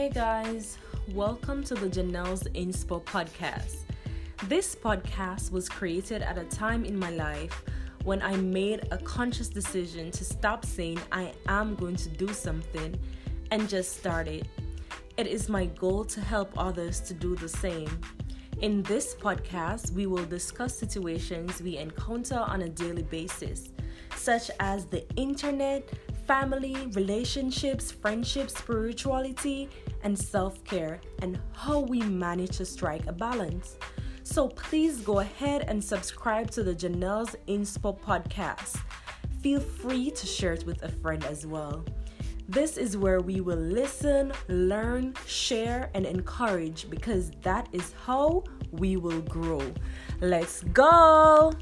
Hey guys, welcome to the Janelle's InSpoke podcast. This podcast was created at a time in my life when I made a conscious decision to stop saying I am going to do something and just start it. It is my goal to help others to do the same. In this podcast, we will discuss situations we encounter on a daily basis, such as the internet, family, relationships, friendships, spirituality, and self-care, and how we manage to strike a balance. So please go ahead and subscribe to the Janelle's InSpoke podcast. Feel free to share it with a friend as well. This is where we will listen, learn, share, and encourage, because that is how we will grow. Let's go!